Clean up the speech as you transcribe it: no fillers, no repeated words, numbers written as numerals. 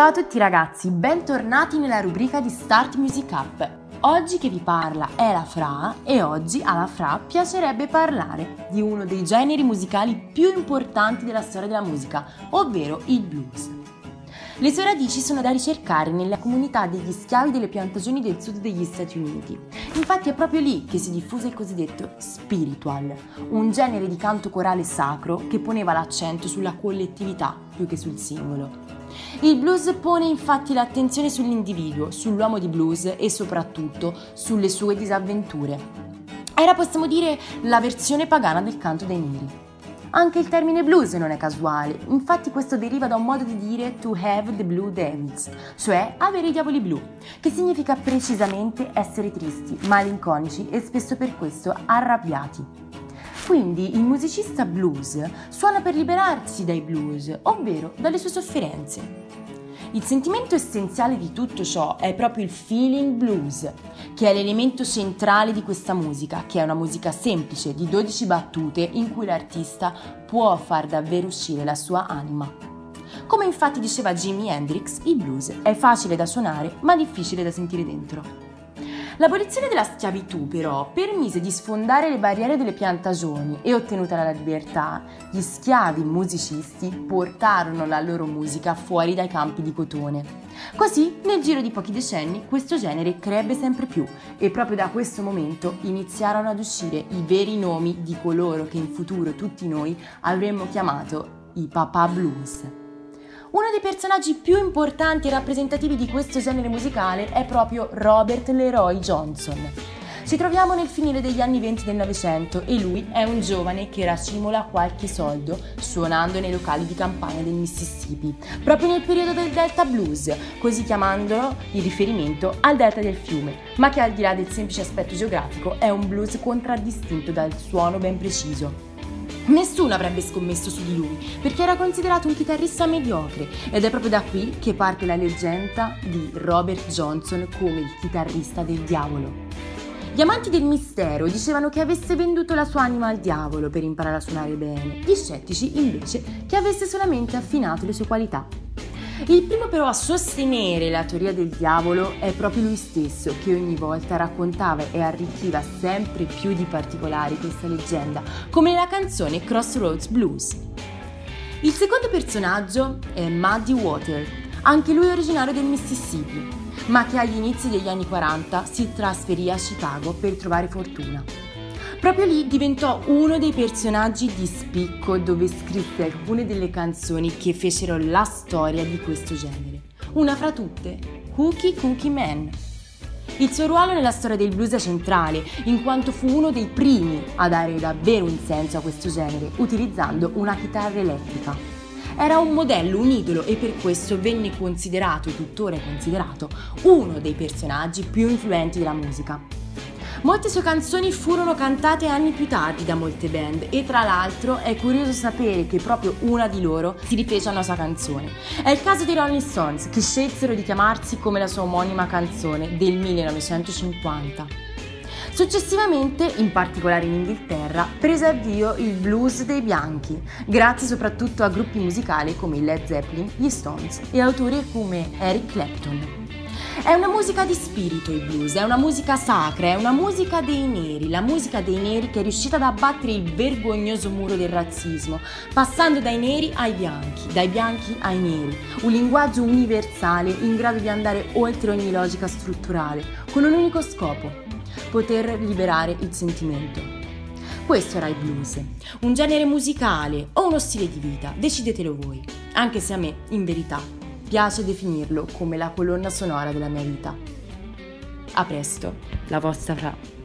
Ciao a tutti ragazzi, bentornati nella rubrica di Start Music Up. Oggi che vi parla è la Fra e oggi alla Fra piacerebbe parlare di uno dei generi musicali più importanti della storia della musica, ovvero il blues. Le sue radici sono da ricercare nella comunità degli schiavi delle piantagioni del sud degli Stati Uniti. Infatti è proprio lì che si diffuse il cosiddetto spiritual, un genere di canto corale sacro che poneva l'accento sulla collettività più che sul singolo. Il blues pone infatti l'attenzione sull'individuo, sull'uomo di blues e soprattutto sulle sue disavventure. Era, possiamo dire, la versione pagana del canto dei neri. Anche il termine blues non è casuale, infatti questo deriva da un modo di dire to have the blue devils, cioè avere i diavoli blu, che significa precisamente essere tristi, malinconici e spesso per questo arrabbiati. Quindi il musicista blues suona per liberarsi dai blues, ovvero dalle sue sofferenze. Il sentimento essenziale di tutto ciò è proprio il feeling blues, che è l'elemento centrale di questa musica, che è una musica semplice di 12 battute in cui l'artista può far davvero uscire la sua anima. Come infatti diceva Jimi Hendrix, il blues è facile da suonare ma difficile da sentire dentro. L'abolizione della schiavitù però permise di sfondare le barriere delle piantagioni e, ottenuta la libertà, gli schiavi musicisti portarono la loro musica fuori dai campi di cotone. Così, nel giro di pochi decenni, questo genere crebbe sempre più e proprio da questo momento iniziarono ad uscire i veri nomi di coloro che in futuro tutti noi avremmo chiamato i papà blues. Uno dei personaggi più importanti e rappresentativi di questo genere musicale è proprio Robert Leroy Johnson. Ci troviamo nel finire degli anni 20 del Novecento e lui è un giovane che racimola qualche soldo suonando nei locali di campagna del Mississippi, proprio nel periodo del Delta Blues, così chiamandolo in riferimento al delta del fiume, ma che al di là del semplice aspetto geografico è un blues contraddistinto dal suono ben preciso. Nessuno avrebbe scommesso su di lui, perché era considerato un chitarrista mediocre ed è proprio da qui che parte la leggenda di Robert Johnson come il chitarrista del diavolo. Gli amanti del mistero dicevano che avesse venduto la sua anima al diavolo per imparare a suonare bene, gli scettici invece che avesse solamente affinato le sue qualità. Il primo però a sostenere la teoria del diavolo è proprio lui stesso, che ogni volta raccontava e arricchiva sempre più di particolari questa leggenda, come nella canzone Crossroads Blues. Il secondo personaggio è Muddy Waters, anche lui originario del Mississippi, ma che agli inizi degli anni 40 si trasferì a Chicago per trovare fortuna. Proprio lì diventò uno dei personaggi di spicco dove scrisse alcune delle canzoni che fecero la storia di questo genere. Una fra tutte, Hoochie Coochie Man. Il suo ruolo nella storia del blues è centrale, in quanto fu uno dei primi a dare davvero un senso a questo genere, utilizzando una chitarra elettrica. Era un modello, un idolo e per questo venne considerato, e tuttora è considerato, uno dei personaggi più influenti della musica. Molte sue canzoni furono cantate anni più tardi da molte band e tra l'altro è curioso sapere che proprio una di loro si rifece a una sua canzone. È il caso dei Rolling Stones, che scelsero di chiamarsi come la sua omonima canzone del 1950. Successivamente, in particolare in Inghilterra, prese avvio il blues dei bianchi, grazie soprattutto a gruppi musicali come i Led Zeppelin, gli Stones e autori come Eric Clapton. È una musica di spirito il blues, è una musica sacra, è una musica dei neri, la musica dei neri che è riuscita ad abbattere il vergognoso muro del razzismo, passando dai neri ai bianchi, dai bianchi ai neri, un linguaggio universale in grado di andare oltre ogni logica strutturale, con un unico scopo, poter liberare il sentimento. Questo era il blues, un genere musicale o uno stile di vita, decidetelo voi, anche se a me, in verità, piace definirlo come la colonna sonora della mia vita. A presto, la vostra Fra.